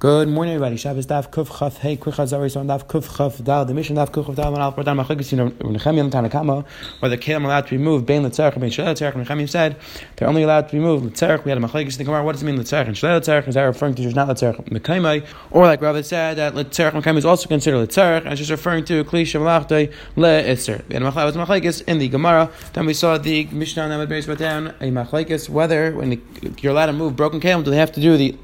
Good morning, everybody. Shabbos daf kuf chaf hey quick chazaris on daf kuf chaf dal. The Mishnah daf kuf chaf dal. When I'll put down Machleikus in Nechemim Tanakama, whether Kalem allowed to be moved, Bain letzarich and Bain Shlel letzarich. Nechemim said they're only allowed to be moved letzarich. We had a Machleikus in the Gemara. What does it mean letzarich and Shlel letzarich? Is that referring to just not letzarich mekaymai, or like Rabbi said that letzarich mekaymai is also considered letzarich, and it's just referring to Kli shemalachdei leitzer. We had a Machleikus in the Gemara. Then we saw the Mishnah that was brought down a Machleikus whether when you're allowed to move broken Kalem, do they have to do the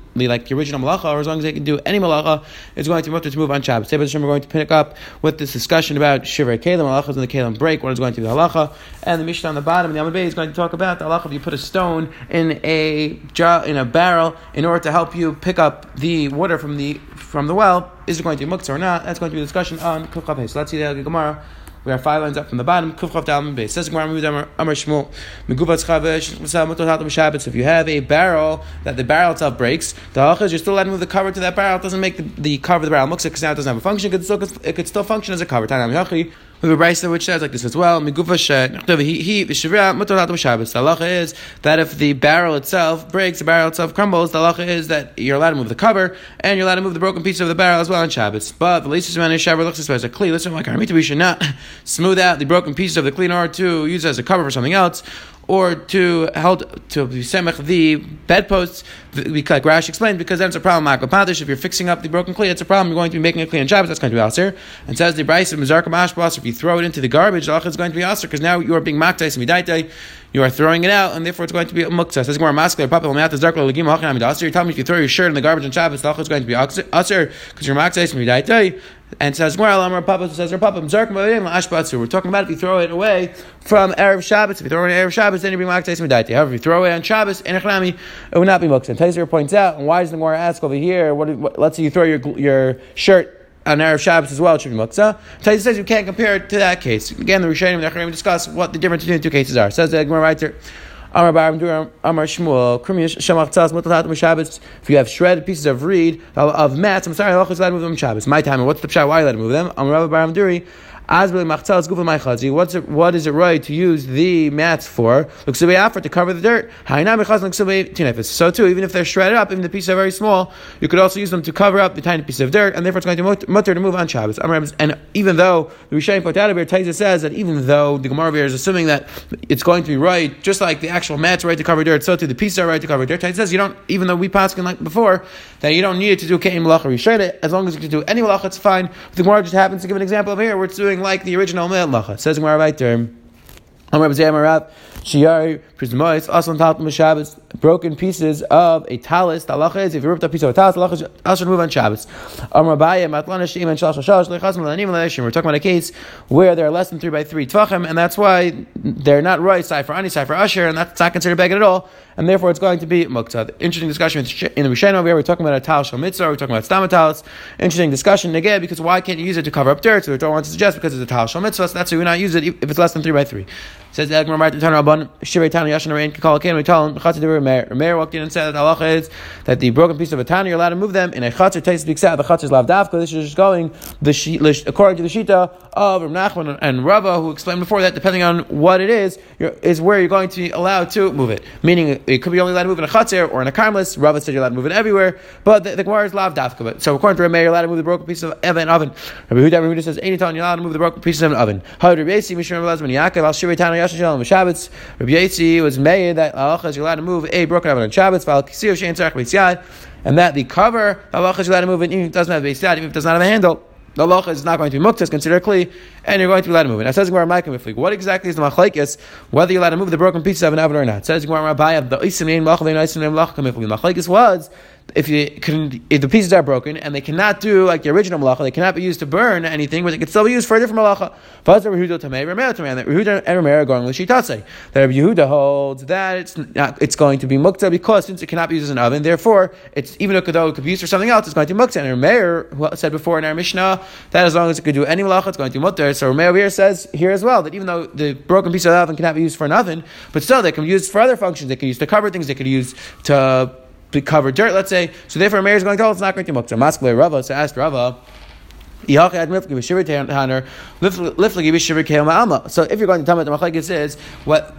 original Malacha, or as long as they can do any Malacha, it's going to be to move on Shabbos. Today, we're going to pick up with this discussion about Shvir Kalem, Malachas, and the Kalem break, what is going to be the Halacha, and the Mishnah on the bottom, and the Amud Bay is going to talk about the Halacha, if you put a stone in a barrel in order to help you pick up the water from the well, is it going to be Muktzah or not? That's going to be a discussion on Kuf Chav Hei. So let's see the Gemara. We are five lines up from the bottom. Kuf Chav Dal Amud Bay. Says Gemara, Amar Shmuel, Meguvatz Chavesh, Motot Hatam Shabbos. If you have a barrel that the barrel itself breaks, the halacha is you're still allowed to move the cover to that barrel. It doesn't make the cover of the barrel muktzah because now it doesn't have a function. It could still function as a cover. Taner Yachi. We have a brayso which says like this as well. The halacha is that if the barrel itself breaks, the barrel itself crumbles, the halacha is that you're allowed to move the cover and you're allowed to move the broken piece of the barrel as well on Shabbos. But the least amount of Shabbos looks as a Kli. Listen, like we should not smooth out the broken piece of the Kli in order to use it as a cover for something else, or to semech the bedposts, like Rashi explained, because then it's a problem. If you're fixing up the broken Kli, it's a problem. You're going to be making a Kli on Shabbos. That's going to be asur. And says the brayso mizarka mashbos, if you throw it into the garbage, the halacha is going to be asur because now you are being maktais and midaitai. You are throwing it out, and therefore it's going to be muktzah. Says Gemara, "Maskler papel me'atas darkla legim hachanam midasir." You're telling me if you throw your shirt in the garbage on Shabbos, the halacha is going to be asur because you're maktais and midaitai. And says Gemara, "Amar papa," says her papa, "Mzark ma'adim la'ashbatsu." We're talking about if you throw it away from Erev Shabbos. If you throw it on Erev Shabbos, then you bring maktais midaitai. However, if you throw it on Shabbos and echnami, it would not be muktzah. Taser points out, and why does the Gemara ask over here? Let's say you throw your shirt on Erev Shabbos as well, it should be Muktzah. Talis says you can't compare it to that case. Again, the Rishonim and the Acharim discuss what the difference between the two cases are. Says the Gemara writer, Amar Bar Amar Shmuel, if you have shredded pieces of reed, of mats, I'm sorry, halacha is allowed to move them Shabbos. My time, and what's the pshat? Why are you allowed to move them? Amar Bar Amduri, what is it right to use the mats for? To cover the dirt. So too, even if they're shredded up, even the pieces are very small, you could also use them to cover up the tiny piece of dirt, and therefore it's going to mutter to move on Shabbos. And even though the Rishon pointed out, Taisa says that even though the Gemara is assuming that it's going to be right, just like the actual mats are right to cover dirt, so too the pieces are right to cover dirt. Taisa says you don't, even though we paskin like before, that you don't need it to do keim malacha rishonit. As long as you can do any malacha, it's fine. The Gemara just happens to give an example of here where it's doing like the original Malacha. Says Gemara right there, broken pieces of a talis. The halacha is if you ripped up a piece of a talis, the halacha is also to move on Shabbos. We're talking about a case where there are less than 3x3 tvachim, and that's why they're not right side for ani, side for asher, and that's not considered bagged at all, and therefore it's going to be muktzah. Interesting discussion in the Mishnah over here. We're talking about a talis shel mitzvah. We're talking about stam talis. Interesting discussion again, because why can't you use it to cover up dirt? So we don't want to suggest because it's a talis shel mitzvah. So that's why we not use it if it's less than 3x3. Says the Gemara right there, Taner Rabban Shivei Taner Yashin Rein Kikol Ken. We tell him Chatzer Dever Meir. Meir walked in and said that the halacha is that the broken piece of a taner you're allowed to move them in a chatzer. Taste b'iksa. The chatzer is lav davka. This is just going according to the shita of Rav Nachman and Rava, who explained before that depending on what it is where you're going to be allowed to move it. Meaning it could be only allowed to move in a chatzer or in a karmelis. Rava said you're allowed to move it everywhere, but the Gemara is lav davka. But so according to Rav Meir, you're allowed to move the broken piece of an oven. Rabbi Yehuda says any time you're allowed to move the broken piece of an oven. Rabbi Yisi Mishra Melazman Yaakov Al Shivei Taner. Shabbos, Rabbi Yisi was made that halacha is allowed to move a broken oven on Shabbos, and that the cover halacha is allowed to move it even if it doesn't have a yad, even if it does not have a handle. The halacha is not going to be muktzah, considered kli, and you're going to be allowed to move it. Now says Gemara, what exactly is the machlekes? Whether you're allowed to move the broken piece of an oven or not? Says Gemara, the machlekes was if the pieces are broken and they cannot do like the original malacha, they cannot be used to burn anything, but they can still be used for a different malacha. That Rehuda and Remeir are going with Shitatse. That Rabbi Yehuda holds that it's going to be muktzah because since it cannot be used as an oven, therefore it's even though it could be used for something else, it's going to be muktzah. And Remeir, who said before in our Mishnah that as long as it could do any malacha, it's going to be mutter. So Remeir here says here as well that even though the broken piece of the oven cannot be used for an oven, but still they can be used for other functions. They can use to cover things. They could use to cover dirt, let's say. So therefore, Meir is going to go, it's not going to be muktzah. Maskele Rava, so asked Rava, so if you're going to tell me the machlekes is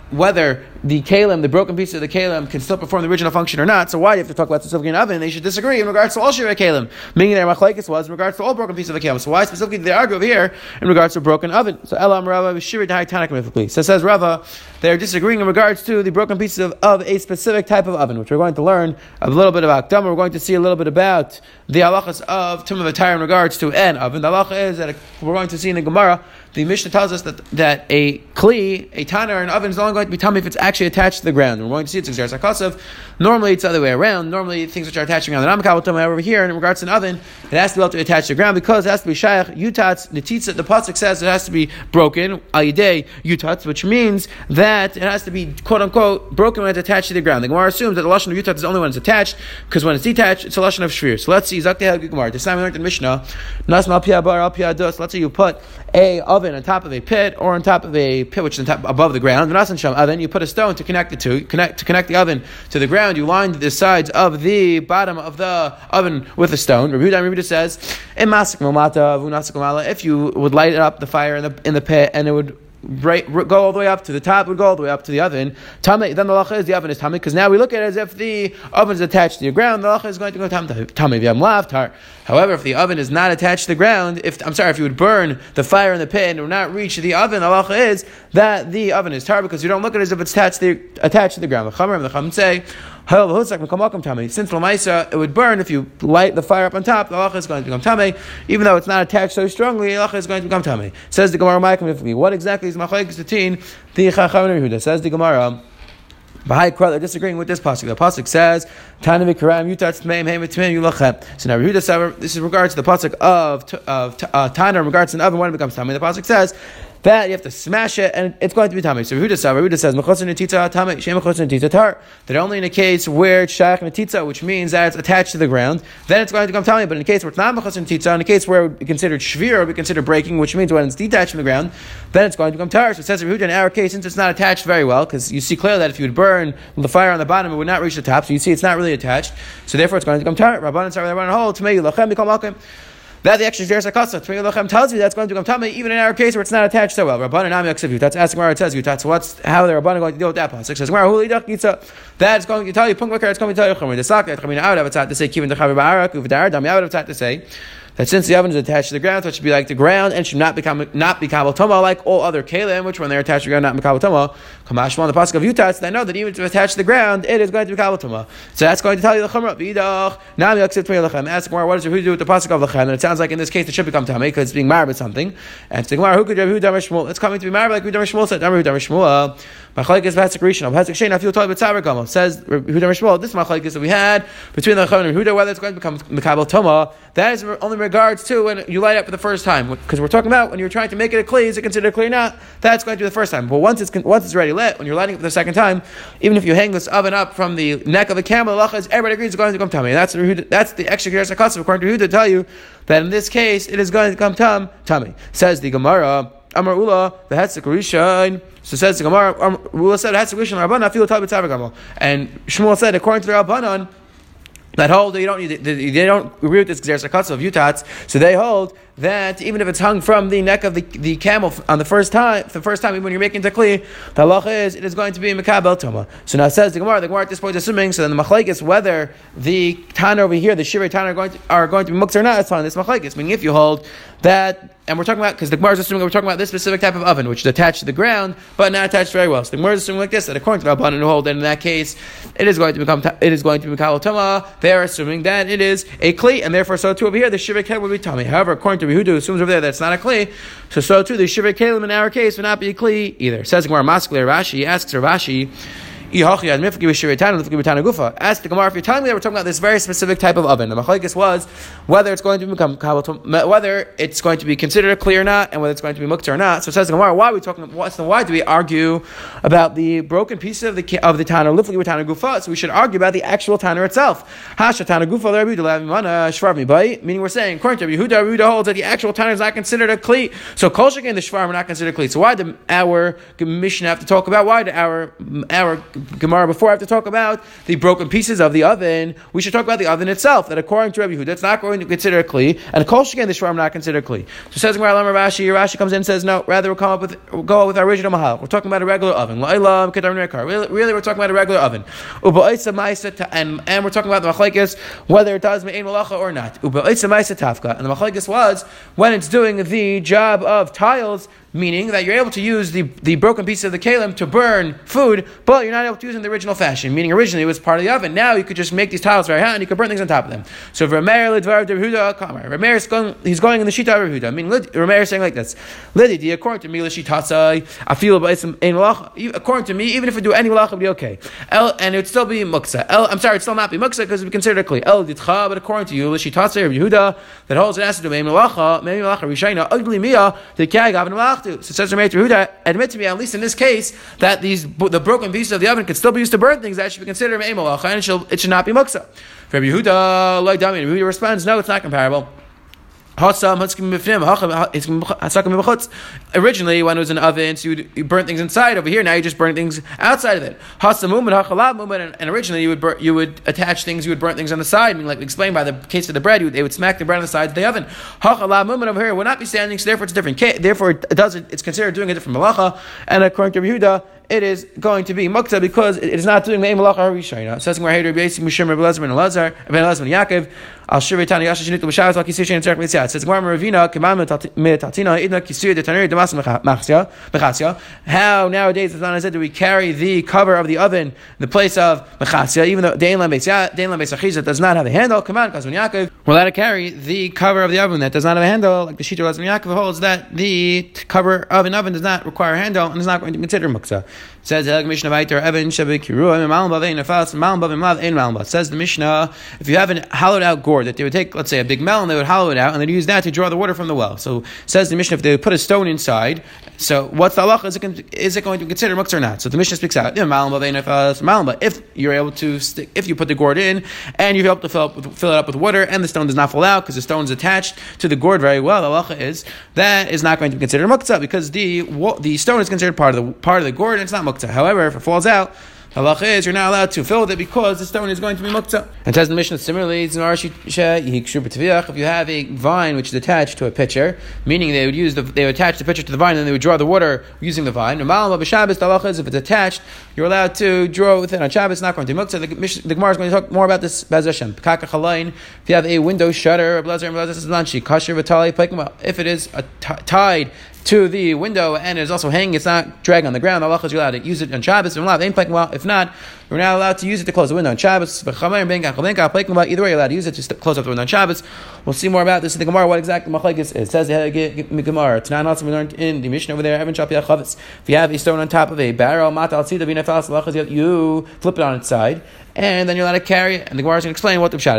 whether the kalem, the broken piece of the kalem, can still perform the original function or not. So why do you have to talk about specifically an oven? They should disagree in regards to all shivur kalem, meaning their machleikus was in regards to all broken pieces of the kalem. So why specifically do they argue over here in regards to a broken oven? So elam Rava shivur d'hai tanak mifukli. So says Rava, they are disagreeing in regards to the broken pieces of a specific type of oven, which we're going to learn a little bit about. We're going to see a little bit about the halachas of tumah v'tayr in regards to an oven. The halacha is that we're going to see in the Gemara, the Mishnah tells us that a kli, a taner, an oven is only going to be tummy if it's actually attached to the ground. We're going to see it's exeres hakasav. Normally, it's the other way around. Normally, things which are attached to the ground, they're not mikabel toma. However, here in regards to an oven, it has to be able to attach to the ground because it has to be shayach yutatz netitza. The pasuk says it has to be broken al yidei yutatz, which means that it has to be quote unquote broken when it's attached to the ground. The Gemara assumes that the lashon of yutatz is only when it's attached, because when it's detached, it's a lashon of shvir. So let's see. This time we learned in Mishnah, nas mal pia bar al pia dos. Let's say you put a oven on top of a pit, or on top of a pit which is above the ground. Oven, you put a stone to connect the two, to connect the oven to the ground. You lined the sides of the bottom of the oven with a stone. Rehuda says, if you would light up the fire in the pit, and it would go all the way up to the top, would go all the way up to the oven. Tami, then the halacha is the oven is tami, because now we look at it as if the oven is attached to the ground. The halacha is going to go tami v'yam lav tar. However, if the oven is not attached to the ground, if you would burn the fire in the pit and would not reach the oven, the halacha is that the oven is tar, because you don't look at it as if it's attached to the ground. The chachamim say, since the Misa, it would burn if you light the fire up on top, the halacha is going to become tamei, even though it's not attached so strongly. The halacha is going to become tamei. Says the Gemara, what exactly is machleikus between the Chacham and Rehuda? Says the Gemara, Bahai Kral, they're disagreeing with this pasuk. The pasuk says, "Tanim v'karam yutatz tmeim hemetmeim yulachem." So now Rehuda says, this is in regards to the pasuk of Taner in regards to an oven when it becomes tamei. The pasuk says that you have to smash it, and it's going to be tami. So Rehuda says, "Mechosin netitza tami, shem mechosin netitza tar." That only in a case where it's shayach netitza, which means that it's attached to the ground, then it's going to become tami. But in a case where it's not mechosin netitza, in a case where it would be considered shvir, or be considered breaking, which means when it's detached from the ground, then it's going to become tar. So it says Rehuda, in our case, since it's not attached very well, because you see clearly that if you would burn the fire on the bottom, it would not reach the top. So you see, it's not really attached. So therefore, it's going to become tar. Rabbanan say, "Rabbanan hold tmei yulachem become alchem." That the extra exeres hakasav tmei yulachem tells you that's going to become tamei, even in our case where it's not attached so well. Rabbanan Ami accepts that's asking where it says you. That's what's how the Rabbanan going to deal with that pasuk. Says where huli dachitza. That's going to tell you punkvakar. It's going to tell you chomer. The sak that chamina out of atzat to say kivin dechavi ba'arak uvidar dami out of atzat to say that since the oven is attached to the ground, so it should be like the ground and should not mikabel toma like all other kalim, which when they're attached to the ground, not mikabel toma. Kamashma on the pasuk of yutatz, they know that even if it's attached to the ground, it is going to be mikabel toma. So that's going to tell you the chumrah v'idach. Now we accept tmei yulachem. Ask Gemara, what does Rehuda do with the pasuk of lachem? And it sounds like in this case it should become tamei because it's being married with something. And it's Gemara, who could Rehuda Shmuel? It's coming to be married like Rehuda Shmuel said. Rehuda Shmuel. Machleikus pasuk Rishon. Pasuk Shein. I feel told with Tzavar Gama. Says Rehuda Shmuel. This machleikus that we had between the lachem and Rehuda, whether it's going to become mikabel toma. That is only regards to when you light up for the first time, because we're talking about when you're trying to make it a kli, is it considered a kli or not? That's going to be the first time. But once it's already lit, when you're lighting it for the second time, even if you hang this oven up from the neck of a camel, the halacha is everybody agrees it's going to become tummy. That's the extra exeres hakasav according to Rehuda to tell you that in this case it is going to become tummy. Says the Gemara, Amar Ula, the Hatzak Rishon. So says the Gemara, Ula said Hatzak Rishon Rabbanan feel tabit Tzavar Gama, and Shmuel said according to the Rabbanan, that hold they don't need, they don't agree with this exeres hakasav of yutatz, so they hold that even if it's hung from the neck of the camel on the first time, even when you're making takli, the halacha is it is going to be mikabel toma. So now says the Gemara at this point is assuming, so then the machleikus whether the Taner over here, the shivur Taner are going to be muktzah or not, it's on this machleikus. Meaning if you hold that, and we're talking about, because the Gemara is assuming we're talking about this specific type of oven, which is attached to the ground, but not attached very well. So the Gemara is assuming like this, that according to Rabbanan and hold, in that case, it is going to be mikabel toma. They are assuming that it is a kli, and therefore so too over here, the shivur keli will be tami. However, according to Rehuda assumes over there that's not a kli, so too the shivur kalim in our case would not be a kli either. Says Gemara Maskli Rashi, asks Rashi, ask the Gemara if you're telling me that we're talking about this very specific type of oven. The machleikus was whether it's going to become whether it's going to be considered a kli or not, and whether it's going to be muktzah or not. So it says the Gemara, why are we talking? Why do we argue about the broken piece of the Taner? Lifli with Taner gufa. So we should argue about the actual Taner itself. Hasha Taner gufa l'Rehuda l'Avimana shvarmi bayit. Meaning we're saying according to Rehuda holds that the actual Taner is not considered a kli. So kol shekain the shvarim are not considered a kli. So why did our Mishnah have to talk about? Why did our Gemara before, I have to talk about the broken pieces of the oven. We should talk about the oven itself, that according to Rabbi Yehuda, it's not going to consider a Kli, and Kol Shegen, the Shvarim not consider a Kli. So says Gemara, Rashi comes in and says, no, rather we'll go with our original Mahal. We're talking about a regular oven. Really, we're talking about a regular oven. And we're talking about the Machleikus, whether it does Me'ein Malacha or not. And the Machleikus was, when it's doing the job of tiles, meaning that you're able to use the broken piece of the Kalem to burn food, but you're not able to use it in the original fashion, meaning originally it was part of the oven. Now you could just make these tiles very hot and you could burn things on top of them. So Rameir Lidvar of Rehuda Kamar. He's going in the Shita of Rehuda. I mean, Rameir is saying like this. Lididi, according to me, Lishitasai, I feel about some ain malacha. According to me, even if we do any malacha, it'll be okay. And it would still be Muktzah. It'd still not be Muktzah because it would be considered a Kli. El Ditcha, but according to you, Lishitasai of Rehuda, that holds an asset to Meim Malacha, Rishaina, Ugly Mia, the Kagav and Malach. So it says Rameir Rehuda, admit to me, at least in this case, that the broken pieces of the oven can still be used to burn things that should be considered me'ein malacha, and it should not be muktzah. Rabbi Yehuda, like Tami, Rabbi Yehuda responds, no, it's not comparable. Originally, when it was an oven, so you burn things inside. Over here, now you're just burning things outside of it. And originally, you would attach things. You would burn things on the side. I mean, like explained by the case of the bread, they would smack the bread on the side of the oven. Over here, would not be standing. So therefore, it's different. Therefore, it's considered doing a different malacha. And according to Yehuda, it is going to be muktzah because it is not doing me'ein malacha rishona. Says Gemara, Rabbi Yisi, Mushim, Rabbi Elazar, Ben Yaakov, Al Shvir Tani Yasha Shnitu B'Shavas Al Kisir Shein Tzarek Mitziyat. Says Gemara, Ravina, Kimam Metatina Idna Kisir De Taner Damas Mechatzia. How nowadays it's not said that we carry the cover of the oven in the place of mechatzia, even though Dein Lam Beis does not have a handle. Kimam Kazvan Yaakov, we're allowed to carry the cover of the oven that does not have a handle, like the Shita Elazar Yaakov holds that the cover of an oven does not require a handle and is not going to consider muktzah. Says the Mishnah, says the Mishnah, if you have a hollowed out gourd that they would take, let's say a big melon, they would hollow it out and they'd use that to draw the water from the well. So says the Mishnah, if they would put a stone inside, so what's the halacha? Is it going to be considered muktzah or not? So the Mishnah speaks out, if you're able to stick, if you put the gourd in and you're able to fill it up with water and the stone does not fall out because the stone is attached to the gourd very well, the halacha is that is not going to be considered muktzah because the stone is considered part of the gourd and it's not muktzah. However, if it falls out, halach is you're not allowed to fill with it because the stone is going to be muktzah. And says the Mishnah similarly, if you have a vine which is attached to a pitcher, meaning they would attach the pitcher to the vine and then they would draw the water using the vine. If it's attached, you're allowed to draw with it on Shabbos. Not going to be muktzah. The Gemara is going to talk more about this. If you have a window shutter, if it is tied to the window and it's also hanging, it's not dragging on the ground, halachas you're allowed to use it on Shabbos. If not, you're not allowed to use it to close the window on Shabbos. Either way, you're allowed to use it to close up the window on Shabbos. We'll see more about this in the Gemara, what exactly Machleikus is. It says the Gemara, Tanan also we learned in the Mishnah over there, if you have a stone on top of a barrel, you flip it on its side, and then you're allowed to carry it. And the Gemara is going to explain what the pshat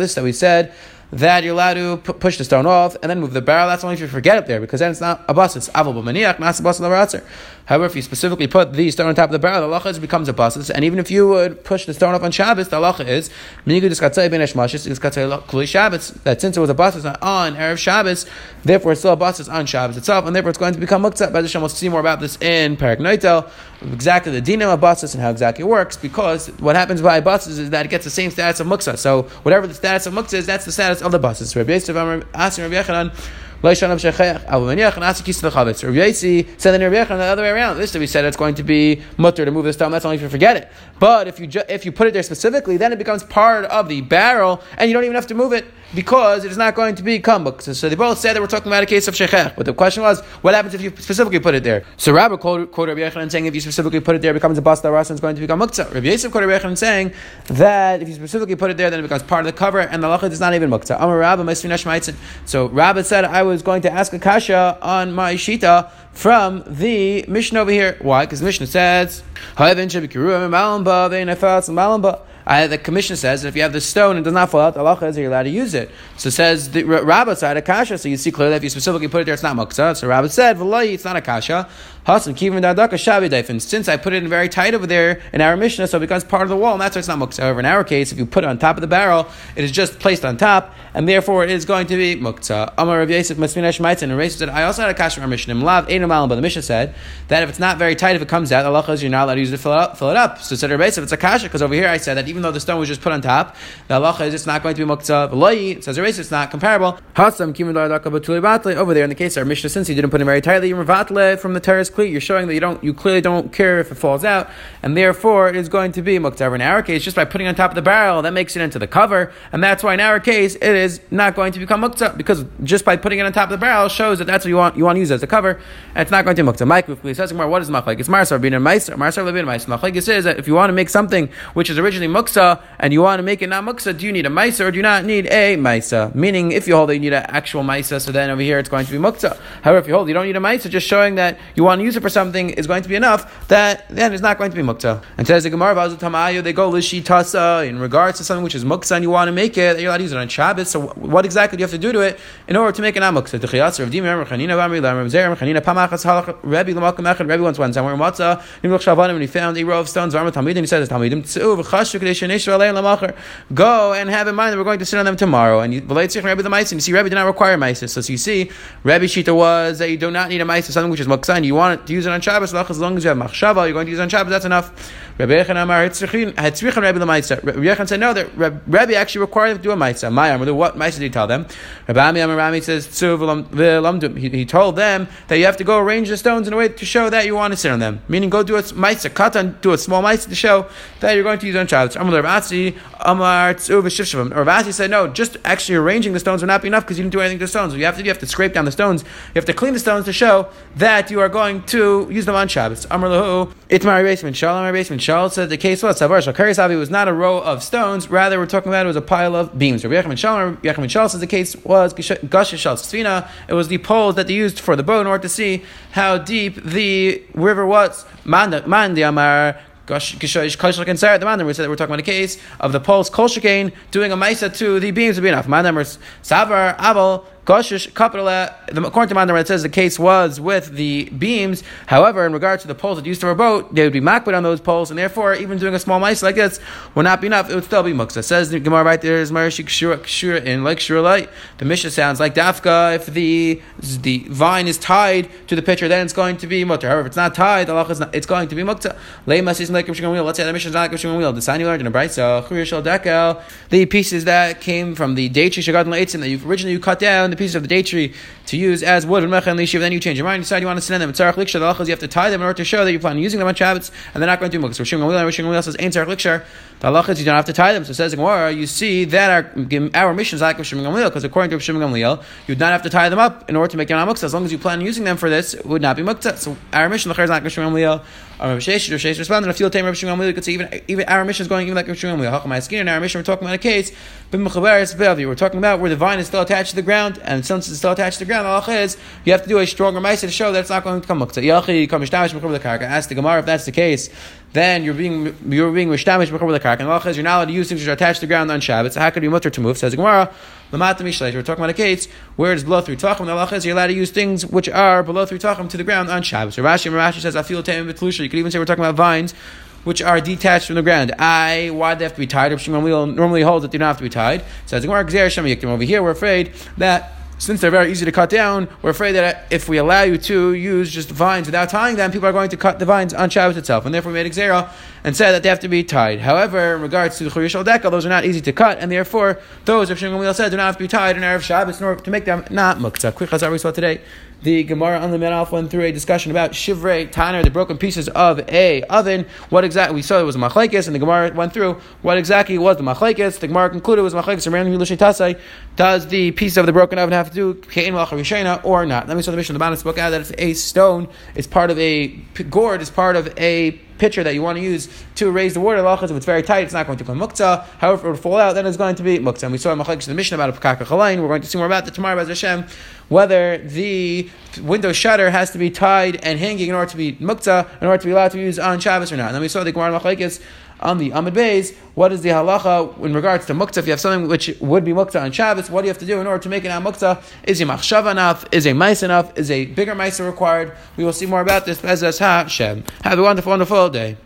is. This that we said, that you're allowed to push the stone off and then move the barrel. That's only if you forget it there, because then it's not a bus. It's avol b'maniach, not a bus on the ratzer. However, if you specifically put the stone on top of the barrel, the halacha becomes a bus. And even if you would push the stone off on Shabbos, the halacha is that since it was a bus on Erev Shabbos, therefore it's still a bus on Shabbos itself, and therefore it's going to become muktzah. By the Shem, we'll see more about this in Parak Noitel, exactly the dinam of busas and how exactly it works, because what happens by busas is that it gets the same status of muktzah. So whatever the status of muktzah is, that's the status of the busas. Rabbi Yisi said the other way around. This we said it's going to be mutter to move this stone. That's only if you forget it. But if you put it there specifically, then it becomes part of the barrel, and you don't even have to move it because it is not going to be kambuk. So they both said that we're talking about a case of shechech. But the question was, what happens if you specifically put it there? So Rabbi quoted Rabbi Yechanan saying, if you specifically put it there, it becomes a bas daras and it's going to become muktzah. Rabbi Yisuf quoted Rabbi Yechanan saying that if you specifically put it there, then it becomes part of the cover, and the halacha is not even muktzah. Amar Rabbi, Meisvinash Maitzin. So Rabbi said, I was going to ask a kasha on my shita from the Mishnah over here. Why? Because the Mishnah says, The commission says that if you have the stone and does not fall out, the halacha is you're allowed to use it. So it says the Rabbah side akasha. So you see clearly that if you specifically put it there, it's not muktzah. So Rabbah said, "V'lai, it's not akasha." Hasan kivin dadaka shabi daifin. Since I put it in very tight over there in our Mishnah, so it becomes part of the wall, and that's why it's not muktzah. However, in our case, if you put it on top of the barrel, it is just placed on top, and therefore it is going to be muktzah. Amar Rav Yisif masminash maitzin. And Rav Yisif said, "I also had akasha in our Mishnah. Lav ein amalim." But the Mishnah said that if it's not very tight, if it comes out, halacha is you're not allowed to use it to fill it up. So said Rav Yisif, "It's akasha," because over here I said that even though the stone was just put on top, the halacha is it's not going to be muktzah. V'lai, it says Rav Yisif, it's not comparable. Hasan kivin dadaka b'tuli batle. Over there in the case our Mishnah, since you didn't put it very tightly, you revatle from the terrace. You're showing that you clearly don't care if it falls out, and therefore it is going to be muktzah. In our case, just by putting it on top of the barrel, that makes it into the cover, and that's why in our case it is not going to become muktzah, because just by putting it on top of the barrel shows that that's what you want to use as a cover, and it's not going to be muktzah. Mike, please ask Gemara, what is machleikus? It's Marsar being a Mice. Marsar being a Mice. Machleikus is that if you want to make something which is originally muktzah and you want to make it not muktzah, do you need a Mice or do you not need a Misa? Meaning, if you hold that you need an actual Misa, so then over here it's going to be muktzah. However, if you hold you don't need a Misa, just showing that you want to use it for something is going to be enough, that then it's not going to be muktzah. And says the Gemara, they go lishitasa in regards to something which is muktzah and you want to make it, you're allowed to use it on Shabbos. So what exactly do you have to do to it in order to make it not muktzah? The Chatzer of Dimir, Chanina Bamri, Lam Zerim, Chanina Pamachas Halach, Rabbi Lamakam Echad. Rabbi once went somewhere in Muktzah, Nimrach Shalvanim, and he found a row of stones. Varma Talmidim, he said to Talmidim, Tzu v'chashu kadesh nishra lein lamacher. Go and have in mind that we're going to sit on them tomorrow. And you relate to Rabbi the Mice, and you see Rabbi did not require Mice. So you see, Rabbi Shita was that you do not need a Mice for something which is muktzah and you want to use it on Shabbos. As long as you have machshava, you're going to use it on Shabbos, that's enough. Rabbi Yechon Amar Hitzrichin Rabbi L'Maisa. Rabbi Yechon said no, that Rabbi actually required them to do a Maisa. My Amar, what Maisa did he tell them? Rabbi Ami Amar Rami says Tzu v'lamdum. He told them that you have to go arrange the stones in a way to show that you want to sit on them. Meaning, go do a Maisa, katan, do a small Maisa to show that you're going to use it on Shabbos. Amar Ravasi Amar Tzu v'shivshavim. Ravasi said no, just actually arranging the stones would not be enough because you didn't do anything to the stones. What you have to scrape down the stones. You have to clean the stones to show that you are going to use them on Shabbos. Amar Lahu, it's my basement. Shalom, my basement. Shalom said the case was Savar Shakari Savi was not a row of stones. Rather, we're talking about it was a pile of beams. Rabbi Yechim Shalom, Yechim Shalom says the case was Gasha Shal Sfina. It was the poles that they used for the boat in order to see how deep the river was. Mandi Amar. We said that we're talking about a case of the poles kolshikain doing a ma'isa to the beams would be enough. My number is Savar Abel Goshish Kapala. According to my number, it says the case was with the beams. However, in regard to the poles that used for a boat, they would be makbid on those poles, and therefore, even doing a small ma'isa like this would not be enough. It would still be muktzah. It says the Gemara right there is Marashi Kshura in like Shura Light. The Mishnah sounds like Dafka. If the vine is tied to the pitcher, then it's going to be mutter. However, if it's not tied, it's going to be muktzah. Let's say the Mishnah is not like Rishon Gamliel. The sign you learned in a brayso, Churishal Dekel, the pieces that came from the date tree Shagat Leitzim that you originally cut down the pieces of the date tree to use as wood. Then you change your mind, you decide you want to send them. Tzarich Likshar, the halachas you have to tie them in order to show that you plan on using them on Shabbos, and they're not going to do muktzah. Rishon Gamliel says, "Ain Tzarich Likshar." The halachas you don't have to tie them. So says the Gemara, you see that our mission is like Rishon Gamliel because according to Rishon Gamliel, you would not have to tie them up in order to make them not muktzah. As long as you plan on using them for this, it would not be muktzah. So our mission is like Rishon Gamliel. Rav Sheshet responded, "I feel Tamer Rav Shalom." You could say even our mission is going even like Rav Shalom. How come my skin? In our mission, we're talking about a case. We're talking about where the vine is still attached to the ground, and since it's still attached to the ground, the halacha is you have to do a stronger ma'aseh to show that it's not going to come muktzah. Ask the Gemara if that's the case. Then you're being mishtamish b'chor b'lekarka, and the halacha is you're not allowed to use things which are attached to the ground on Shabbos. So how could you mutter to move? Says the Gemara, l'mata mishleish. We're talking about a case where it's below 3 tachim. The halacha is you're allowed to use things which are below 3 tachim to the ground on Shabbos. So Rashi says, "I feel tame b'tlusha." You could even say we're talking about vines which are detached from the ground. Why do they have to be tied? Normally holds that they don't have to be tied. Says the Gemara, "Gzeir shem yiktim." Over here, we're afraid that, since they're very easy to cut down, we're afraid that if we allow you to use just vines without tying them, people are going to cut the vines on Shabbos itself. And therefore we made a gzera and said that they have to be tied. However, in regards to the Churishal Dekel, those are not easy to cut, and therefore those, Rav Shalom said, do not have to be tied in Erev Shabbos in order to make them not muktzah. Quick chazar we saw today. The Gemara on the Menaf went through a discussion about shivrei Taner, the broken pieces of a oven. What exactly we saw it was a machleikus, and the Gemara went through what exactly was the machleikus. The Gemara concluded it was machleikus. Randomly l'sheitasei, does the piece of the broken oven have to do kein malacha rishona or not? Let me show the Mishnah. The Mishnah spoke out that if a stone is part of a gourd, is part of a pitcher that you want to use to raise the water, if it's very tight, it's not going to become muktzah. However, if it would fall out, then it's going to be muktzah. And we saw in Machakis the Mishnah about a pekaka chalain. We're going to see more about that tomorrow, B'ez Hashem, whether the window shutter has to be tied and hanging in order to be muktzah, in order to be allowed to be used on Shabbos or not. And then we saw the Gemara Machakis on the Amud Beis, what is the halacha in regards to Muktzah? If you have something which would be Muktzah on Shabbos, what do you have to do in order to make it on Muktzah? Is a Machshava enough? Is a Mice enough? Is a bigger Mice required? We will see more about this. Have a wonderful, wonderful day.